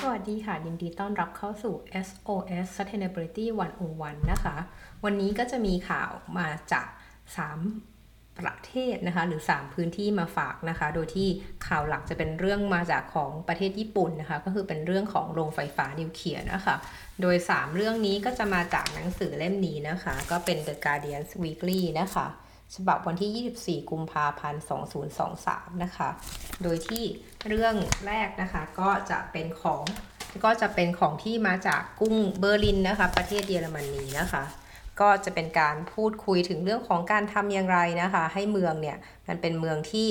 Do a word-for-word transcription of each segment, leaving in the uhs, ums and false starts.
สวัสดีค่ะยินดีต้อนรับเข้าสู่ เอส โอ เอส Sustainability หนึ่งศูนย์หนึ่ง นะคะวันนี้ก็จะมีข่าวมาจากสามประเทศนะคะหรือสามพื้นที่มาฝากนะคะโดยที่ข่าวหลักจะเป็นเรื่องมาจากของประเทศญี่ปุ่นนะคะก็คือเป็นเรื่องของโรงไฟฟ้านิวเคลียร์นะคะโดยสามเรื่องนี้ก็จะมาจากหนังสือเล่มนี้นะคะก็เป็น The Guardian Weekly นะคะฉบับวันที่ยี่สิบสี่กุมภาพันธ์สองพันยี่สิบสามนะคะโดยที่เรื่องแรกนะคะก็จะเป็นของก็จะเป็นของที่มาจากกรุงเบอร์ลินนะคะประเทศเยอรมนีนะคะก็จะเป็นการพูดคุยถึงเรื่องของการทำอย่างไรนะคะให้เมืองเนี่ยมันเป็นเมืองที่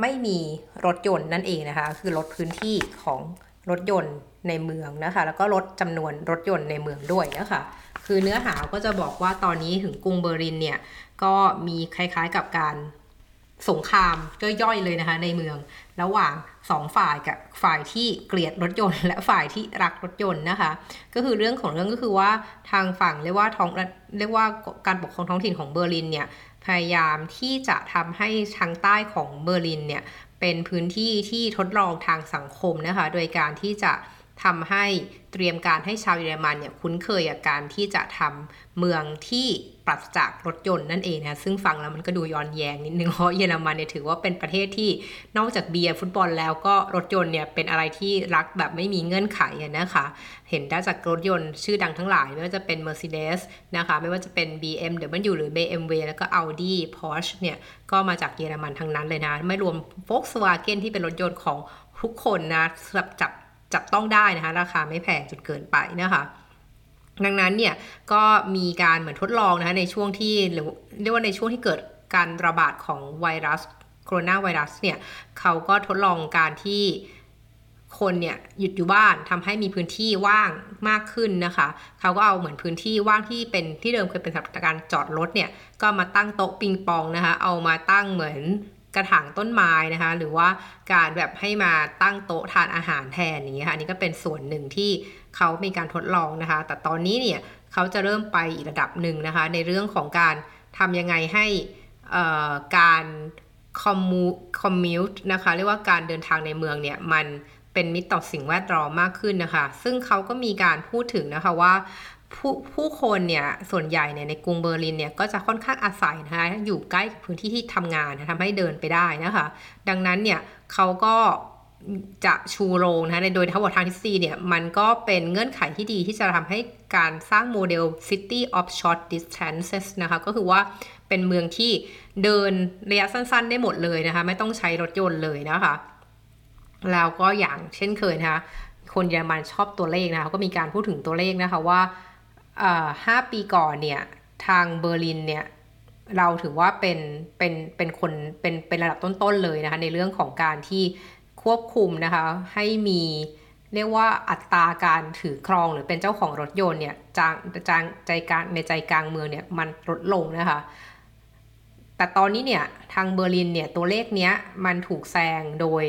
ไม่มีรถยนต์นั่นเองนะคะคือลดพื้นที่ของรถยนต์ในเมืองนะคะแล้วก็ลดจำนวนรถยนต์ในเมืองด้วยนะคะคือเนื้อหาก็จะบอกว่าตอนนี้ถึงกรุงเบอร์ลินเนี่ยก็มีคล้ายๆกับการสงครามย่อยๆเลยนะคะในเมืองระหว่างสองฝ่ายกับฝ่ายที่เกลียดรถยนต์และฝ่ายที่รักรถยนต์นะคะก็คือเรื่องของเรื่องก็คือว่าทางฝั่งเรียกว่าท้องเรียกว่าการปกครองท้องถิ่นของเบอร์ลินเนี่ยพยายามที่จะทำให้ทางใต้ของเบอร์ลินเนี่ยเป็นพื้นที่ที่ทดลองทางสังคมนะคะโดยการที่จะทำให้เตรียมการให้ชาวเยอรมันเนี่ยคุ้นเคยกับการที่จะทำเมืองที่ปราศจากรถยนต์นั่นเองนะซึ่งฟังแล้วมันก็ดูย้อนแย้งนิดนึงเพราะเยอรมันเนี่ยถือว่าเป็นประเทศที่นอกจากเบียร์ฟุตบอลแล้วก็รถยนต์เนี่ยเป็นอะไรที่รักแบบไม่มีเงื่อนไขนะคะเห็นได้จากรถยนต์ชื่อดังทั้งหลายไม่ว่าจะเป็น Mercedes นะคะไม่ว่าจะเป็น บี เอ็ม ดับเบิลยู หรือ บี เอ็ม ดับเบิลยู แล้วก็ Audi Porsche เนี่ยก็มาจากเยอรมันทั้งนั้นเลยนะไม่รวม Volkswagen ที่เป็นรถยนต์ของทุกคนนะจับจับต้องได้นะคะราคาไม่แพงจนเกินไปนะคะดังนั้นเนี่ยก็มีการเหมือนทดลองนะคะในช่วงที่เรียกว่าในช่วงที่เกิดการระบาดของไวรัสโคโรนาไวรัสเนี่ยเขาก็ทดลองการที่คนเนี่ยหยุดอยู่บ้านทำให้มีพื้นที่ว่างมากขึ้นนะคะเขาก็เอาเหมือนพื้นที่ว่างที่เป็นที่เดิมเคยเป็นสถานการจอดรถเนี่ยก็มาตั้งโต๊ะปิงปองนะคะเอามาตั้งเหมือนกระถางต้นไม้นะคะหรือว่าการแบบให้มาตั้งโต๊ะทานอาหารแทนอย่างเงี้ยค่ะอันนี้ก็เป็นส่วนหนึ่งที่เขามีการทดลองนะคะแต่ตอนนี้เนี่ยเขาจะเริ่มไปอีกระดับหนึ่งนะคะในเรื่องของการทำยังไงให้การคอมมูคอมมิวต์นะคะเรียกว่าการเดินทางในเมืองเนี่ยมันเป็นมิตรต่อสิ่งแวดล้อมมากขึ้นนะคะซึ่งเขาก็มีการพูดถึงนะคะว่าผู้ผู้คนเนี่ยส่วนใหญ่เนี่ยในกรุงเบอร์ลินเนี่ยก็จะค่อนข้างอาศัยนะคะอยู่ใกล้กับพื้นที่ที่ทำงานนะทำให้เดินไปได้นะคะดังนั้นเนี่ยเขาก็จะชูโรงนะคะในโดยทั้งหมดทางทฤษฎีเนี่ยมันก็เป็นเงื่อนไขที่ดีที่จะทำให้การสร้างโมเดล City of Short Distances นะคะก็คือว่าเป็นเมืองที่เดินระยะสั้นๆได้หมดเลยนะคะไม่ต้องใช้รถยนต์เลยนะคะแล้วก็อย่างเช่นเคยนะคะคนเยอรมันชอบตัวเลขนะคะก็มีการพูดถึงตัวเลขนะคะว่าห้าปีก่อนเนี่ยทางเบอร์ลินเนี่ยเราถือว่าเป็นเป็นเป็นคนเป็นเป็นระดับต้นๆเลยนะคะในเรื่องของการที่ควบคุมนะคะให้มีเรียกว่าอัตราการถือครองหรือเป็นเจ้าของรถยนต์เนี่ยจางจางใจกลางในใจกลางเมืองเนี่ยมันลดลงนะคะแต่ตอนนี้เนี่ยทางเบอร์ลินเนี่ยตัวเลขเนี้ยมันถูกแซงโดย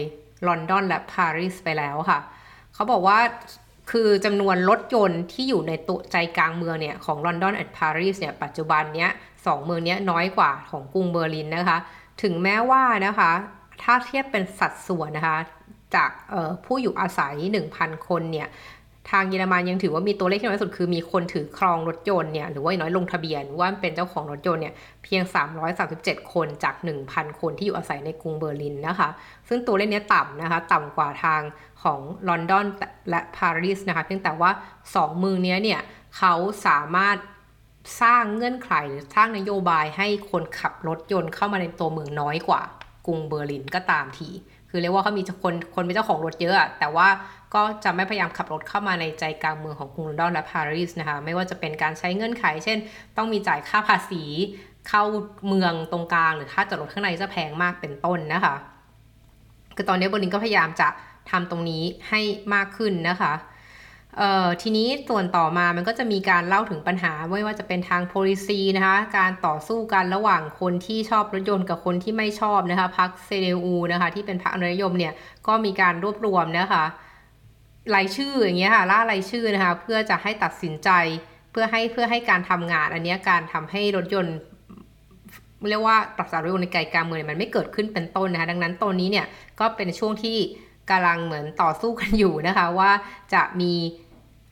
ลอนดอนและปารีสไปแล้วค่ะเขาบอกว่าคือจำนวนรถยนต์ที่อยู่ในตัวใจกลางเมืองเนี่ยของลอนดอนและปารีสเนี่ยปัจจุบันเนี้ยสองเมืองเนี้ยน้อยกว่าของกรุงเบอร์ลินนะคะถึงแม้ว่านะคะถ้าเทียบเป็นสัดส่วนนะคะจากผู้อยู่อาศัย หนึ่งพัน คนเนี่ยทางเยอรมันยังถือว่ามีตัวเลขที่น้อยสุดคือมีคนถือครองรถยนต์เนี่ยหรือว่าน้อยลงทะเบียนว่าเป็นเจ้าของรถยนต์เนี่ยเพียงสามร้อยสามสิบเจ็ดคนจาก หนึ่งพัน คนที่อยู่อาศัยในกรุงเบอร์ลินนะคะซึ่งตัวเลขนี้ต่ำนะคะต่ำกว่าทางของลอนดอนและปารีสนะคะเพียงแต่ว่าสองเมืองนี้เนี่ยเขาสามารถสร้างเงื่อนไขหรือสร้างนโยบายให้คนขับรถยนต์เข้ามาในตัวเมืองน้อยกว่ากรุงเบอร์ลินก็ตามทีคือเรียกว่าเขามีคนคนเป็นเจ้าของรถเยอะแต่ว่าก็จะไม่พยายามขับรถเข้ามาในใจกลางเมืองของกรุงลอนดอนและปารีสนะคะไม่ว่าจะเป็นการใช้เงื่อนไขเช่นต้องมีจ่ายค่าภาษีเข้าเมืองตรงกลางหรือค่าจอดรถข้างในจะแพงมากเป็นต้นนะคะคือตอนนี้เบอร์ลินก็พยายามจะทำตรงนี้ให้มากขึ้นนะคะเอ่อทีนี้ส่วนต่อมามันก็จะมีการเล่าถึงปัญหาไม่ว่าจะเป็นทาง policy นะคะการต่อสู้กันระหว่างคนที่ชอบรถยนต์กับคนที่ไม่ชอบนะคะพรรค ซี ดี ยู นะคะที่เป็นพรรคอนุรักษนิยมเนี่ยก็มีการรวบรวมนะคะรายชื่ออย่างเงี้ยค่ะล่ารายชื่อนะคะเพื่อจะให้ตัดสินใจเพื่อให้เพื่อให้การทำงานอันเนี้ยการทำให้รถยนต์ เรียกว่าปรับสารเร็วในใจกลางเมืองมันไม่เกิดขึ้นเป็นต้นนะคะดังนั้นตอนนี้เนี่ยก็เป็นช่วงที่กำลังเหมือนต่อสู้กันอยู่นะคะว่าจะมี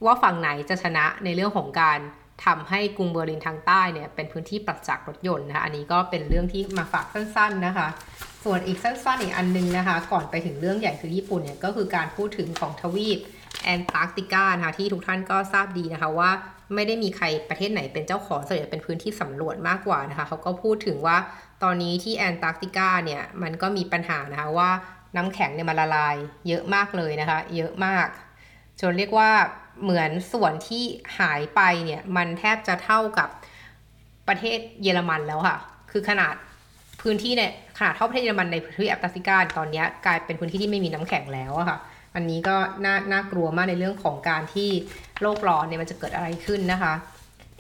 ว่าฝั่งไหนจะชนะในเรื่องของการทำให้กรุงเบอร์ลินทางใต้เนี่ยเป็นพื้นที่ปราศจากรถยนต์นะคะอันนี้ก็เป็นเรื่องที่มาฝากสั้นๆนะคะส่วนอีกสั้นๆอีกอันนึงนะคะก่อนไปถึงเรื่องใหญ่คือญี่ปุ่นเนี่ยก็คือการพูดถึงของทวีปแอนตาร์กติกานะคะที่ทุกท่านก็ทราบดีนะคะว่าไม่ได้มีใครประเทศไหนเป็นเจ้าของส่วนใหญ่เป็นพื้นที่สำรวจมากกว่านะคะเขาก็พูดถึงว่าตอนนี้ที่แอนตาร์กติกาเนี่ยมันก็มีปัญหานะคะว่าน้ำแข็งเนี่ยมันละลายเยอะมากเลยนะคะเยอะมากจนเรียกว่าเหมือนส่วนที่หายไปเนี่ยมันแทบจะเท่ากับประเทศเยอรมันแล้วค่ะคือขนาดพื้นที่เนี่ยขนาดเท่าประเทศเยอรมันในพื้นที่แอนตาร์กติกาตอนนี้กลายเป็นพื้นที่ที่ไม่มีน้ำแข็งแล้วอะค่ะอันนี้ก็น่าน่ากลัวมากในเรื่องของการที่โลกร้อนเนี่ยมันจะเกิดอะไรขึ้นนะคะ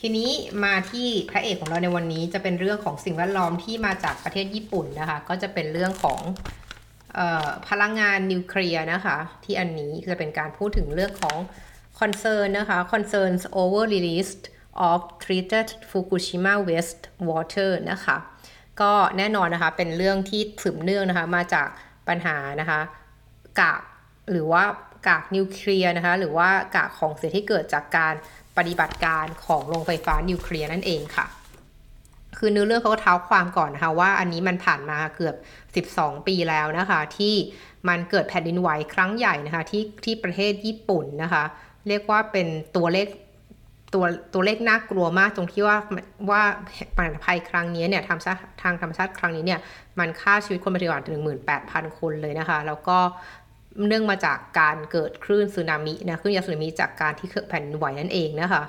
ทีนี้มาที่พระเอกของเราในวันนี้จะเป็นเรื่องของสิ่งแวดล้อมที่มาจากประเทศญี่ปุ่นนะคะก็จะเป็นเรื่องของเอ่อพลังงานนิวเคลียร์นะคะที่อันนี้จะเป็นการพูดถึงเรื่องของ concern นะคะ concerns over release of treated Fukushima waste water นะคะก็แน่นอนนะคะเป็นเรื่องที่สืบเนื่องนะคะมาจากปัญหานะคะกากหรือว่ากากนิวเคลียร์นะคะหรือว่ากากของเสียที่เกิดจากการปฏิบัติการของโรงไฟฟ้านิวเคลียร์นั่นเองค่ะคือเนื้อเรื่องเขาก็เท้าความก่อนนะคะว่าอันนี้มันผ่านมาเกือบสิบสองปีแล้วนะคะที่มันเกิดแผ่นดินไหวครั้งใหญ่นะคะที่ที่ประเทศญี่ปุ่นนะคะเรียกว่าเป็นตัวเลขตัวตัวเลขน่ากลัวมากตรงที่ว่าว่าปัญหาภัยครั้งนี้เนี่ยทางทางธรรมชาติครั้งนี้เนี่ยมันฆ่าชีวิตคนไปกว่า หนึ่งหมื่นแปดพัน คนเลยนะคะแล้วก็เนื่องมาจากการเกิดคลื่นสึนามินะคลื่นยักษ์สึนามิจากการที่เกิดแผ่นดินไหวนั่นเองนะคะ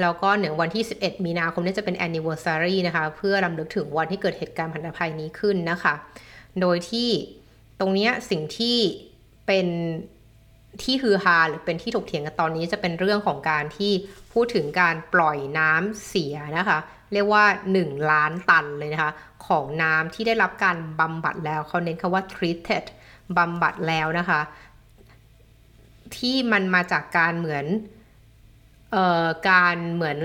แล้วก็หนึ่งวันที่สิบเอ็ดมีนาคมนี้จะเป็น anniversary นะคะเพื่อรำลึกถึงวันที่เกิดเหตุการณ์แผ่นดินไหวนี้ขึ้นนะคะโดยที่ตรงนี้สิ่งที่เป็นที่ฮือฮาหรือเป็นที่ถกเถียงกันตอนนี้จะเป็นเรื่องของการที่พูดถึงการปล่อยน้ำเสียนะคะเรียกว่าหนึ่งล้านตันเลยนะคะของน้ำที่ได้รับการบำบัดแล้วเขาเน้นคำว่า treatedบำบัดแล้วนะคะที่มันมาจากการเหมือนเอ่อการเหมือน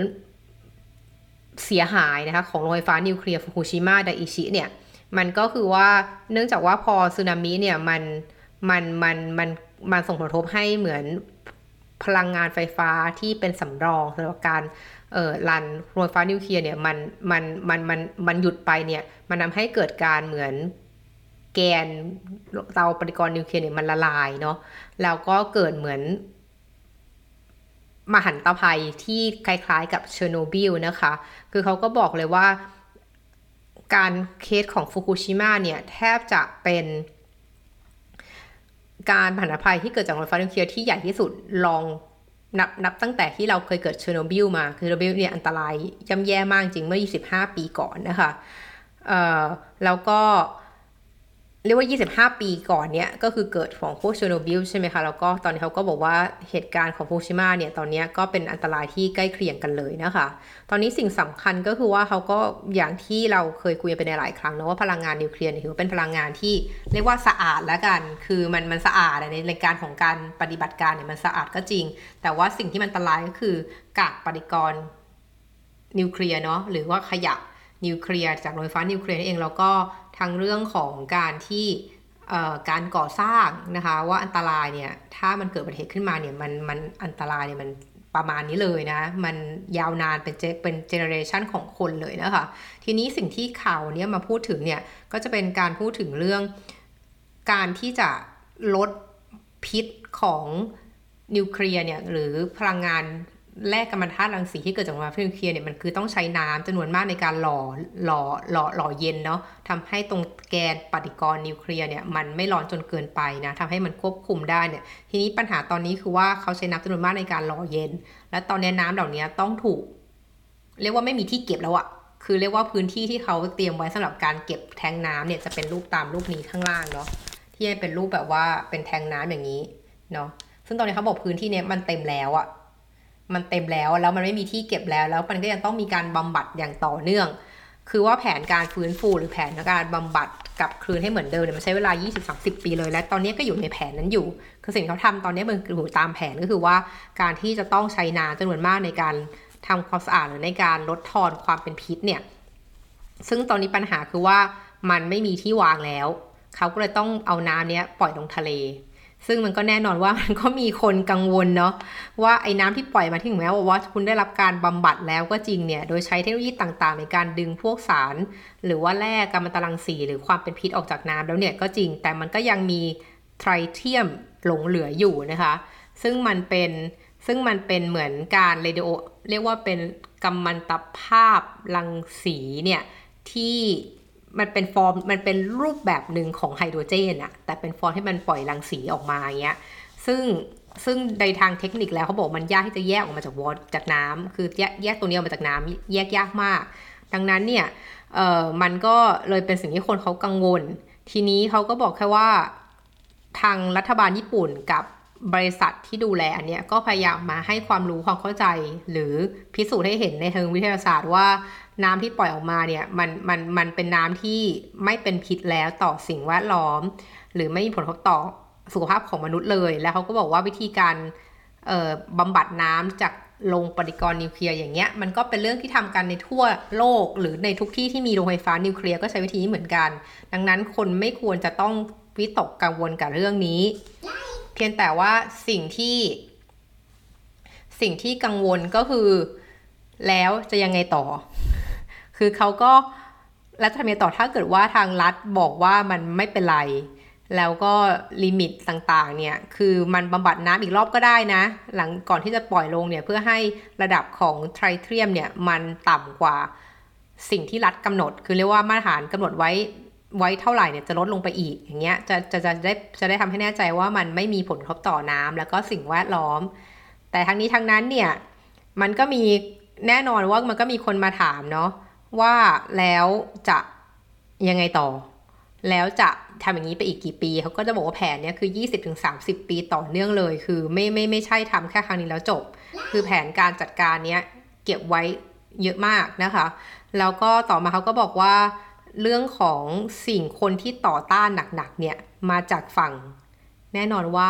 เสียหายนะคะของโรงไฟฟ้านิวเคลียร์ฟุกุชิมะไดอิชิเนี่ยมันก็คือว่าเนื่องจากว่าพอสึนามิเนี่ยมันมันมันมันมันส่งผลกระทบให้เหมือนพลังงานไฟฟ้าที่เป็นสำรองสำหรับการเอ่อรันโรงไฟฟ้านิวเคลียร์เนี่ยมันมันมันมันมันหยุดไปเนี่ยมันทำให้เกิดการเหมือนแกนเตาปฏิกรณ์นิวเคลียร์เนี่ยมันละลายเนาะแล้วก็เกิดเหมือนมหันตภัยที่คล้ายๆกับเชอร์โนบิลนะคะคือเขาก็บอกเลยว่าการเคสของฟุกุชิมะเนี่ยแทบจะเป็นการมหันตภัยที่เกิดจากโรงไฟฟ้านิวเคลียร์ที่ใหญ่ที่สุดลองนับนับตั้งแต่ที่เราเคยเกิดเชอร์โนบิลมาคือเชอร์โนบิลเนี่ยอันตรายย่ำแย่มากจริงเมื่อยี่สิบห้าปีก่อนนะคะเอ่อแล้วก็เรียกว่ายี่สิบห้าปีก่อนเนี่ยก็คือเกิดของพวกเชอร์โนบิลใช่ไหมคะแล้วก็ตอนนี้เขาก็บอกว่าเหตุการณ์ของฟุกุชิมะเนี่ยตอนนี้ก็เป็นอันตรายที่ใกล้เคียงกันเลยนะคะตอนนี้สิ่งสำคัญก็คือว่าเขาก็อย่างที่เราเคยคุยไปในหลายครั้งนะว่าพลังงานนิวเคลียร์ถือเป็นพลังงานที่เรียกว่าสะอาดแล้วกันคือมันมันสะอาดในในการของการปฏิบัติการเนี่ยมันสะอาดก็จริงแต่ว่าสิ่งที่มันอันตรายก็คือกากปฏิกรณ์นิวเคลียร์เนาะหรือว่าขยะนิวเคลียร์จากโรงไฟฟ้านิวเคลียร์นั่นเองแล้วก็ทั้งเรื่องของการที่การก่อสร้างนะคะว่าอันตรายเนี่ยถ้ามันเกิดอุบัติเหตุขึ้นมาเนี่ยมันมันอันตรายเนี่ยมันประมาณนี้เลยนะมันยาวนานเป็นเจเป็นเจเนอเรชันของคนเลยนะคะทีนี้สิ่งที่ข่าวเนี่ยมาพูดถึงเนี่ยก็จะเป็นการพูดถึงเรื่องการที่จะลดพิษของนิวเคลียร์เนี่ยหรือพลังงานแร่กัมมันธาตุรังสีที่เกิดจากโรงไฟฟ้านิวเคลียร์เนี่ยมันคือต้องใช้น้ำจำนวนมากในการหล่อหล่อหล่อหล่อเย็นเนาะทำให้ตรงแกนปฏิกรณ์นิวเคลียร์เนี่ยมันไม่ร้อนจนเกินไปนะทำให้มันควบคุมได้เนี่ยทีนี้ปัญหาตอนนี้คือว่าเขาใช้น้ำจำนวนมากในการหล่อเย็นและตอนนี้น้ำเหล่านี้ต้องถูกเรียกว่าไม่มีที่เก็บแล้วอะคือเรียกว่าพื้นที่ที่เขาเตรียมไว้สำหรับการเก็บแทงน้ำเนี่ยจะเป็นรูปตามรูปนี้ข้างล่างเนาะที่เป็นรูปแบบว่าเป็นแทงน้ำอย่างนี้เนาะซึ่งตอนนี้เขาบอกพื้นที่เนี่ยมันเต็มแล้วอะมันเต็มแล้วแล้วมันไม่มีที่เก็บแล้วแล้วมันก็ยังต้องมีการบำบัดอย่างต่อเนื่องคือว่าแผนการฟื้นฟูหรือแผนการบำบัดกลับคืนให้เหมือนเดิมเนี่ยมันใช้เวลา ยี่สิบถึงสามสิบ ปีเลยและตอนนี้ก็อยู่ในแผนนั้นอยู่คือสิ่งที่เขาทำตอนนี้มันอยู่ตามแผนก็คือว่าการที่จะต้องใช้น้ำจำนวนมากในการทำความสะอาดหรือในการลดทอนความเป็นพิษเนี่ย ซึ่งตอนนี้ปัญหาคือว่ามันไม่มีที่วางแล้วเขาก็เลยต้องเอาน้ำเนี้ยปล่อยลงทะเลซึ่งมันก็แน่นอนว่ามันก็มีคนกังวลเนาะว่าไอ้น้ำที่ปล่อยมาที่ถึงแม้ว่าคุณได้รับการบำบัดแล้วก็จริงเนี่ยโดยใช้เทคโนโลยีต่างๆในการดึงพวกสารหรือว่าแร่กัมมันตรังสีหรือความเป็นพิษออกจากน้ำแล้วเนี่ยก็จริงแต่มันก็ยังมีไทรเทียมหลงเหลืออยู่นะคะซึ่งมันเป็นซึ่งมันเป็นเหมือนการเรดิโอเรียกว่าเป็นกัมมันตภาพรังสีเนี่ยที่มันเป็นฟอร์มมันเป็นรูปแบบหนึ่งของไฮโดรเจนอะแต่เป็นฟอร์มที่มันปล่อยรังสีออกมาอย่างเงี้ยซึ่งซึ่งในทางเทคนิคแล้วเขาบอกมันยากที่จะแยกออกมาจากวอตจากน้ำคือแยกแยกตัวนี้ออกมาจากน้ำแยกยากมากดังนั้นเนี่ยเอ่อมันก็เลยเป็นสิ่งที่คนเขากังวลทีนี้เขาก็บอกแค่ว่าทางรัฐบาลญี่ปุ่นกับบริษัทที่ดูแลอันเนี้ยก็พยายามมาให้ความรู้ความเข้าใจหรือพิสูจน์ให้เห็นในเชิงวิทยาศาสตร์ว่าน้ำที่ปล่อยออกมาเนี่ยมันมันมันเป็นน้ำที่ไม่เป็นพิษแล้วต่อสิ่งแวดล้อมหรือไม่มีผลกระทบต่อสุขภาพของมนุษย์เลยแล้วเขาก็บอกว่าวิธีการเอ่อบำบัดน้ำจากโรงปฏิกรณ์นิวเคลียร์อย่างเงี้ยมันก็เป็นเรื่องที่ทำกันในทั่วโลกหรือในทุกที่ที่มีโรงไฟฟ้านิวเคลียร์ก็ใช้วิธีนี้เหมือนกันดังนั้นคนไม่ควรจะต้องวิตกกังวลกับเรื่องนี้เพียงแต่ว่าสิ่งที่สิ่งที่กังวลก็คือแล้วจะยังไงต่อคือเขาก็แล้วจะทำยังไงต่อถ้าเกิดว่าทางรัฐบอกว่ามันไม่เป็นไรแล้วก็ลิมิตต่างๆเนี่ยคือมันบำบัดน้ำอีกรอบก็ได้นะหลังก่อนที่จะปล่อยลงเนี่ยเพื่อให้ระดับของไทรเทียมเนี่ยมันต่ำกว่าสิ่งที่รัฐกำหนดคือเรียกว่ามาตรฐานกำหนดไว้ไว้เท่าไหร่เนี่ยจะลดลงไปอีกอย่างเงี้ยจะจะจะได้จะได้ทำให้แน่ใจว่ามันไม่มีผลกระทบต่อน้ำแล้วก็สิ่งแวดล้อมแต่ทั้งนี้ทั้งนั้นเนี่ยมันก็มีแน่นอนว่ามันก็มีคนมาถามเนาะว่าแล้วจะยังไงต่อแล้วจะทำอย่างนี้ไปอีกกี่ปีเขาก็จะบอกว่าแผนเนี่ยคือ ยี่สิบถึงสามสิบ ปีต่อเนื่องเลยคือไม่ไม่ไม่ใช่ทำแค่ครั้งนี้แล้วจบคือแผนการจัดการเนี้ยเก็บไว้เยอะมากนะคะแล้วก็ต่อมาเขาก็บอกว่าเรื่องของสิ่งคนที่ต่อต้านหนักๆเนี่ยมาจากฝั่งแน่นอนว่า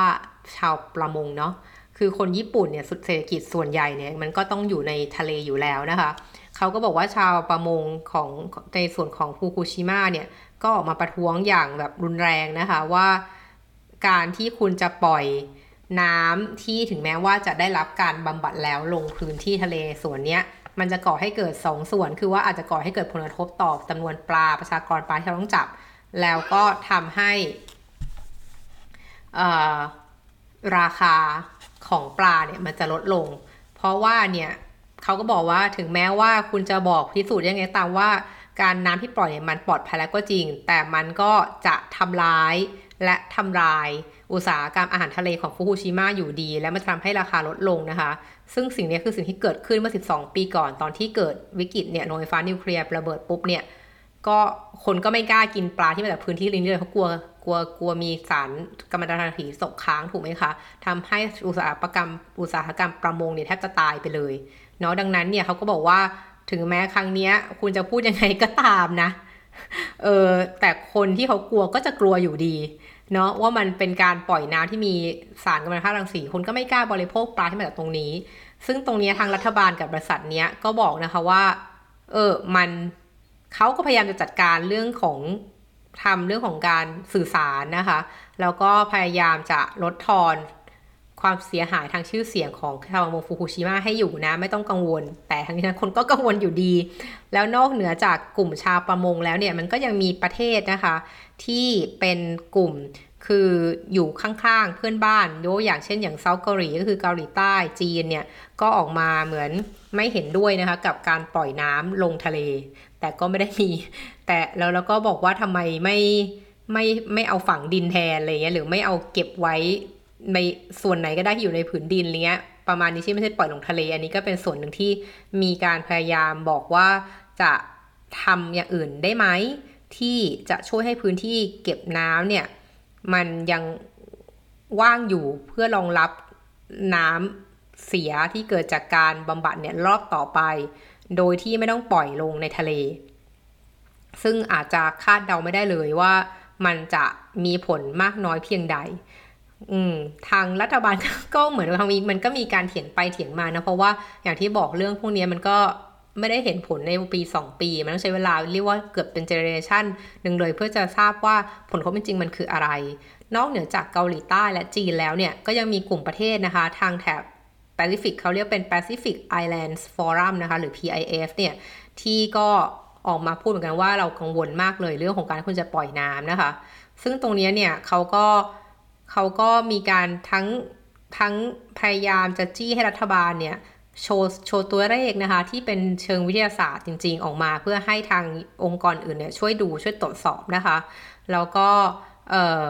ชาวประมงเนาะคือคนญี่ปุ่นเนี่ยเศรษฐกิจส่วนใหญ่เนี่ยมันก็ต้องอยู่ในทะเลอยู่แล้วนะคะเขาก็บอกว่าชาวประมงของในส่วนของฟุกุชิมะเนี่ยก็ออกมาประท้วงอย่างแบบรุนแรงนะคะว่าการที่คุณจะปล่อยน้ำที่ถึงแม้ว่าจะได้รับการบำบัดแล้วลงพื้นที่ทะเลส่วนเนี้ยมันจะก่อให้เกิดสองส่วนคือว่าอาจจะก่อให้เกิดผลกระทบต่อจำนวนปลาประชากรปลาที่เราต้องจับแล้วก็ทำให้ราคาของปลาเนี่ยมันจะลดลงเพราะว่าเนี่ยเขาก็บอกว่าถึงแม้ว่าคุณจะบอกพิสูจน์ยังไงตามว่าการน้ำที่ปล่อยเนี่ยมันปลอดภัยแล้วก็จริงแต่มันก็จะทำร้ายและทำลายอุตสาหกรรมอาหารทะเลของฟุกุชิมะอยู่ดีและมันทำให้ราคาลดลงนะคะซึ่งสิ่งนี้คือสิ่งที่เกิดขึ้นเมื่อสิบสองปีก่อนตอนที่เกิดวิกฤตเนี่ยโรงไฟฟ้านิวเคลียร์ระเบิดปุ๊บเนี่ยก็คนก็ไม่กล้ากินปลาที่มาจากพื้นที่ริมทะเลเพราะกลัวกลัวกลัวมีสารกัมมันตรังสีตกค้างถูกไหมคะทำให้อุตสาหกรรมอุตสาหกรรมประมงเนี่ยแทบจะตายไปเลยเนาะดังนั้นเนี่ยเขาก็บอกว่าถึงแม้ครั้งนี้คุณจะพูดยังไงก็ตามนะเออแต่คนที่เขากลัวก็จะกลัวอยู่ดีเนาะว่ามันเป็นการปล่อยน้ำที่มีสารกัมมันตรังสีคนก็ไม่กล้าบริโภคปลาที่มาจากตรงนี้ซึ่งตรงนี้ทางรัฐบาลกับบริษัทเนี้ยก็บอกนะคะว่าเออมันเขาก็พยายามจะจัดการเรื่องของทำเรื่องของการสื่อสารนะคะแล้วก็พยายามจะลดทอนความเสียหายทางชื่อเสียงของชาวประมงฟุกุชิมะให้อยู่นะไม่ต้องกังวลแต่ทั้งนี้คนก็กังวลอยู่ดีแล้วนอกเหนือจากกลุ่มชาวประมงแล้วเนี่ยมันก็ยังมีประเทศนะคะที่เป็นกลุ่มคืออยู่ข้างๆเพื่อนบ้านยกอย่างเช่นอย่างเซาท์เกาหลีก็คือเกาหลีใต้จีนเนี่ยก็ออกมาเหมือนไม่เห็นด้วยนะคะกับการปล่อยน้ำลงทะเลแต่ก็ไม่ได้มีแต่แล้วแล้วก็บอกว่าทำไมไม่ไม่ไม่เอาฝังดินแทนอะไรเงี้ยหรือไม่เอาเก็บไว้ในส่วนไหนก็ได้ที่อยู่ในผืนดินอะไรเงี้ยประมาณนี้ที่ไม่ใช่ปล่อยลงทะเลอันนี้ก็เป็นส่วนหนึ่งที่มีการพยายามบอกว่าจะทำอย่างอื่นได้ไหมที่จะช่วยให้พื้นที่เก็บน้ำเนี่ยมันยังว่างอยู่เพื่อรองรับน้ำเสียที่เกิดจากการบำบัดเนี่ยรอบต่อไปโดยที่ไม่ต้องปล่อยลงในทะเลซึ่งอาจจะคาดเดาไม่ได้เลยว่ามันจะมีผลมากน้อยเพียงใดอืมทางรัฐบาลก็เหมือนทางนี้มันก็มีการเถียงไปเถียงมานะเพราะว่าอย่างที่บอกเรื่องพวกนี้มันก็ ไม่ได้เห็นผลในปีสองปีมันต้องใช้เวลาเรียกว่าเกือบเป็นเจเนเรชันหนึ่งเลยเพื่อจะทราบว่าผลกระทบจริงๆมันคืออะไรนอกเหนือจากเกาหลีใต้และจีนแล้วเนี่ยก็ยังมีกลุ่มประเทศนะคะทางแถบ Pacific เขาเรียกเป็น Pacific Islands Forum นะคะหรือ พี ไอ เอฟ เนี่ยที่ก็ออกมาพูดเหมือนกันว่าเรากังวลมากเลยเรื่องของการควรจะปล่อยน้ำนะคะซึ่งตรงนี้เนี่ยเขาก็เขาก็มีการทั้งทั้งพยายามจะจี้ให้รัฐบาลเนี่ยโชว์โชว์ตัวเลขนะคะที่เป็นเชิงวิทยาศาสตร์จริงๆออกมาเพื่อให้ทางองค์กรอื่นเนี่ยช่วยดูช่วยตรวจสอบนะคะแล้วก็เอ่อ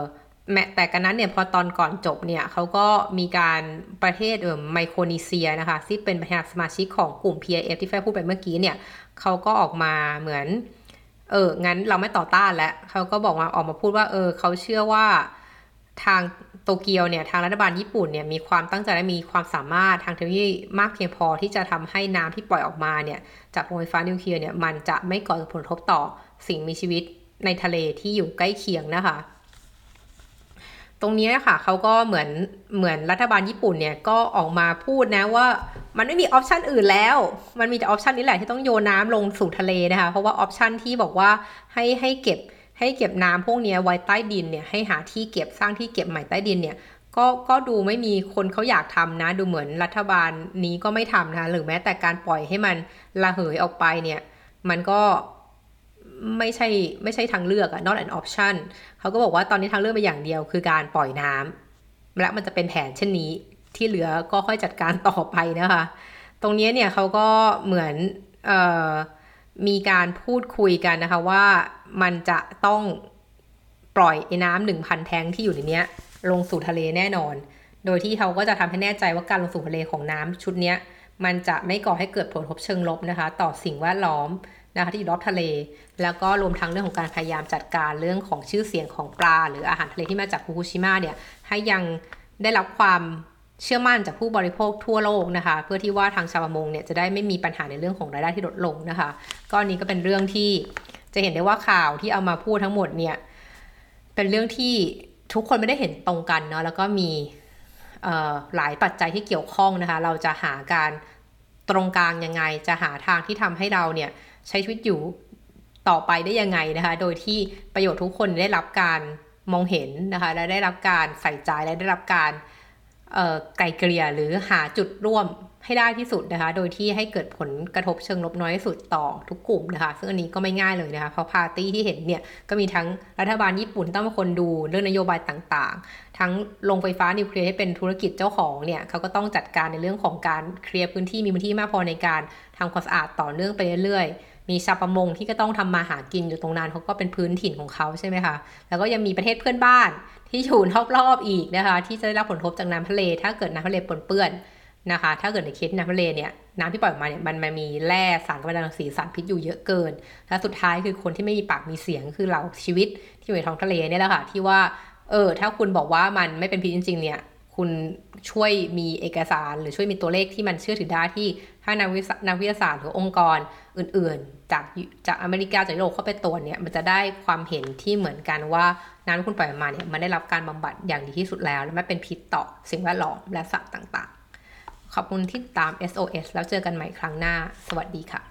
แม้แต่กันนั้นเนี่ยพอตอนก่อนจบเนี่ยเขาก็มีการประเทศเอ่อไมโครนีเซียนะคะที่เป็นประธานสมาชิกของกลุ่ม พี ไอ เอฟ ที่แฟร์พูดไปเมื่อกี้เนี่ยเขาก็ออกมาเหมือนเอองั้นเราไม่ต่อต้านแล้วเขาก็บอกว่าออกมาพูดว่าเออเขาเชื่อว่าทางโตเกียวเนี่ยทางรัฐบาลญี่ปุ่นเนี่ยมีความตั้งใจและมีความสามารถทางเทคโนโลยีมากเพียงพอที่จะทำให้น้ำที่ปล่อยออกมาเนี่ยจากโรงไฟฟ้านิวเคลียร์เนี่ยมันจะไม่ก่อผลกระทบต่อสิ่งมีชีวิตในทะเลที่อยู่ใกล้เคียงนะคะตรงนี้นะคะเขาก็เหมือนเหมือนรัฐบาลญี่ปุ่นเนี่ยก็ออกมาพูดนะว่ามันไม่มีออปชันอื่นแล้วมันมีแต่ออปชันนี้แหละที่ต้องโยนน้ำลงสู่ทะเลนะคะเพราะว่าออปชันที่บอกว่าให้ให้เก็บให้เก็บน้ำพวกนี้ไว้ใต้ดินเนี่ยให้หาที่เก็บสร้างที่เก็บใหม่ใต้ดินเนี่ยก็ก็ดูไม่มีคนเขาอยากทำนะดูเหมือนรัฐบาลนี้ก็ไม่ทำนะคะหรือแม้แต่การปล่อยให้มันระเหยออกไปเนี่ยมันก็ไม่ใช่ไม่ใช่ทางเลือกอะ not an option เขาก็บอกว่าตอนนี้ทางเลือกไปอย่างเดียวคือการปล่อยน้ำและมันจะเป็นแผนเช่นนี้ที่เหลือก็ค่อยจัดการต่อไปนะคะตรงนี้เนี่ยเขาก็เหมือนเอ่อมีการพูดคุยกันนะคะว่ามันจะต้องปล่อยไอ้น้ำ หนึ่งพัน แทงที่อยู่ในเนี้ยลงสู่ทะเลแน่นอนโดยที่เขาก็จะทำให้แน่ใจว่าการลงสู่ทะเลของน้ำชุดเนี้ยมันจะไม่ก่อให้เกิดผลกระทบเชิงลบนะคะต่อสิ่งแวดล้อมนะคะที่อยู่รอบทะเลแล้วก็รวมทั้งเรื่องของการพยายามจัดการเรื่องของชื่อเสียงของปลาหรืออาหารทะเลที่มาจากฟุกุชิมะเนี่ยให้ยังได้รับความเชื่อมั่นจากผู้บริโภคทั่วโลกนะคะเพื่อที่ว่าทางชาวประมงเนี่ยจะได้ไม่มีปัญหาในเรื่องของรายได้ที่ลดลงนะคะก็นี้ก็เป็นเรื่องที่จะเห็นได้ว่าข่าวที่เอามาพูดทั้งหมดเนี่ยเป็นเรื่องที่ทุกคนไม่ได้เห็นตรงกันเนาะแล้วก็มีหลายปัจจัยที่เกี่ยวข้องนะคะเราจะหาการตรงกลางยังไงจะหาทางที่ทำให้เราเนี่ยใช้ชีวิตอยู่ต่อไปได้ยังไงนะคะโดยที่ประโยชน์ทุกคนได้รับการมองเห็นนะคะและได้รับการใส่ใจและได้รับการไกล่เกลี่ยหรือหาจุดร่วมให้ได้ที่สุดนะคะโดยที่ให้เกิดผลกระทบเชิงลบน้อยที่สุดต่อทุกกลุ่มนะคะซึ่งอันนี้ก็ไม่ง่ายเลยนะคะเพราะปาร์ตี้ที่เห็นเนี่ยก็มีทั้งรัฐบาลญี่ปุ่นต้องเป็นคนดูเรื่องนโยบายต่างๆทั้งโรงไฟฟ้านิวเคลียร์ให้เป็นธุรกิจเจ้าของเนี่ยเขาก็ต้องจัดการในเรื่องของการเคลียร์พื้นที่มีพื้นที่มากพอในการทำความสะอาดต่อเนื่องไปเรื่อยๆมีชาวประมงที่ก็ต้องทำมาหากินอยู่ตรงนั้นเขาก็เป็นพื้นถิ่นของเขาใช่ไหมคะแล้วก็ยังมีประเทศเพื่อนบ้านที่อยู่รอบๆอีกนะคะที่จะได้รับผลกระทบจากน้ำทะเลถ้าเกิดน้ำทะเลปนเปื้อนนะคะถ้าเกิดในเคสน้ำทะเลเนี่ยน้ำที่ปล่อยออกมาเนี่ยมันมันมีแร่สารกัมมันตรังสีสารพิษอยู่เยอะเกินและสุดท้ายคือคนที่ไม่มีปากมีเสียงคือเหล่าชีวิตที่อยู่ในท้องทะเลเนี่ยแหละค่ะที่ว่าเออถ้าคุณบอกว่ามันไม่เป็นพิษจริงๆเนี่ยคุณช่วยมีเอกสารหรือช่วยมีตัวเลขที่มันเชื่อถือได้ที่ถ้านักวินักวิทยาศาสตร์หรือองค์กรอื่นๆจากจากอเมริกาจากยุโรปเข้าไปตรวจเนี่ยมันจะได้ความเห็นที่เหมือนกันว่าน้ำที่คุณปล่อยออกมาเนี่ยมันได้รับการบำบัดอย่างดีที่สุดแล้วและไม่เป็นพิษต่อสิ่งแวดล้อมและสัตว์ต่างๆขอบคุณที่ตาม เอส โอ เอส แล้วเจอกันใหม่ครั้งหน้า สวัสดีค่ะ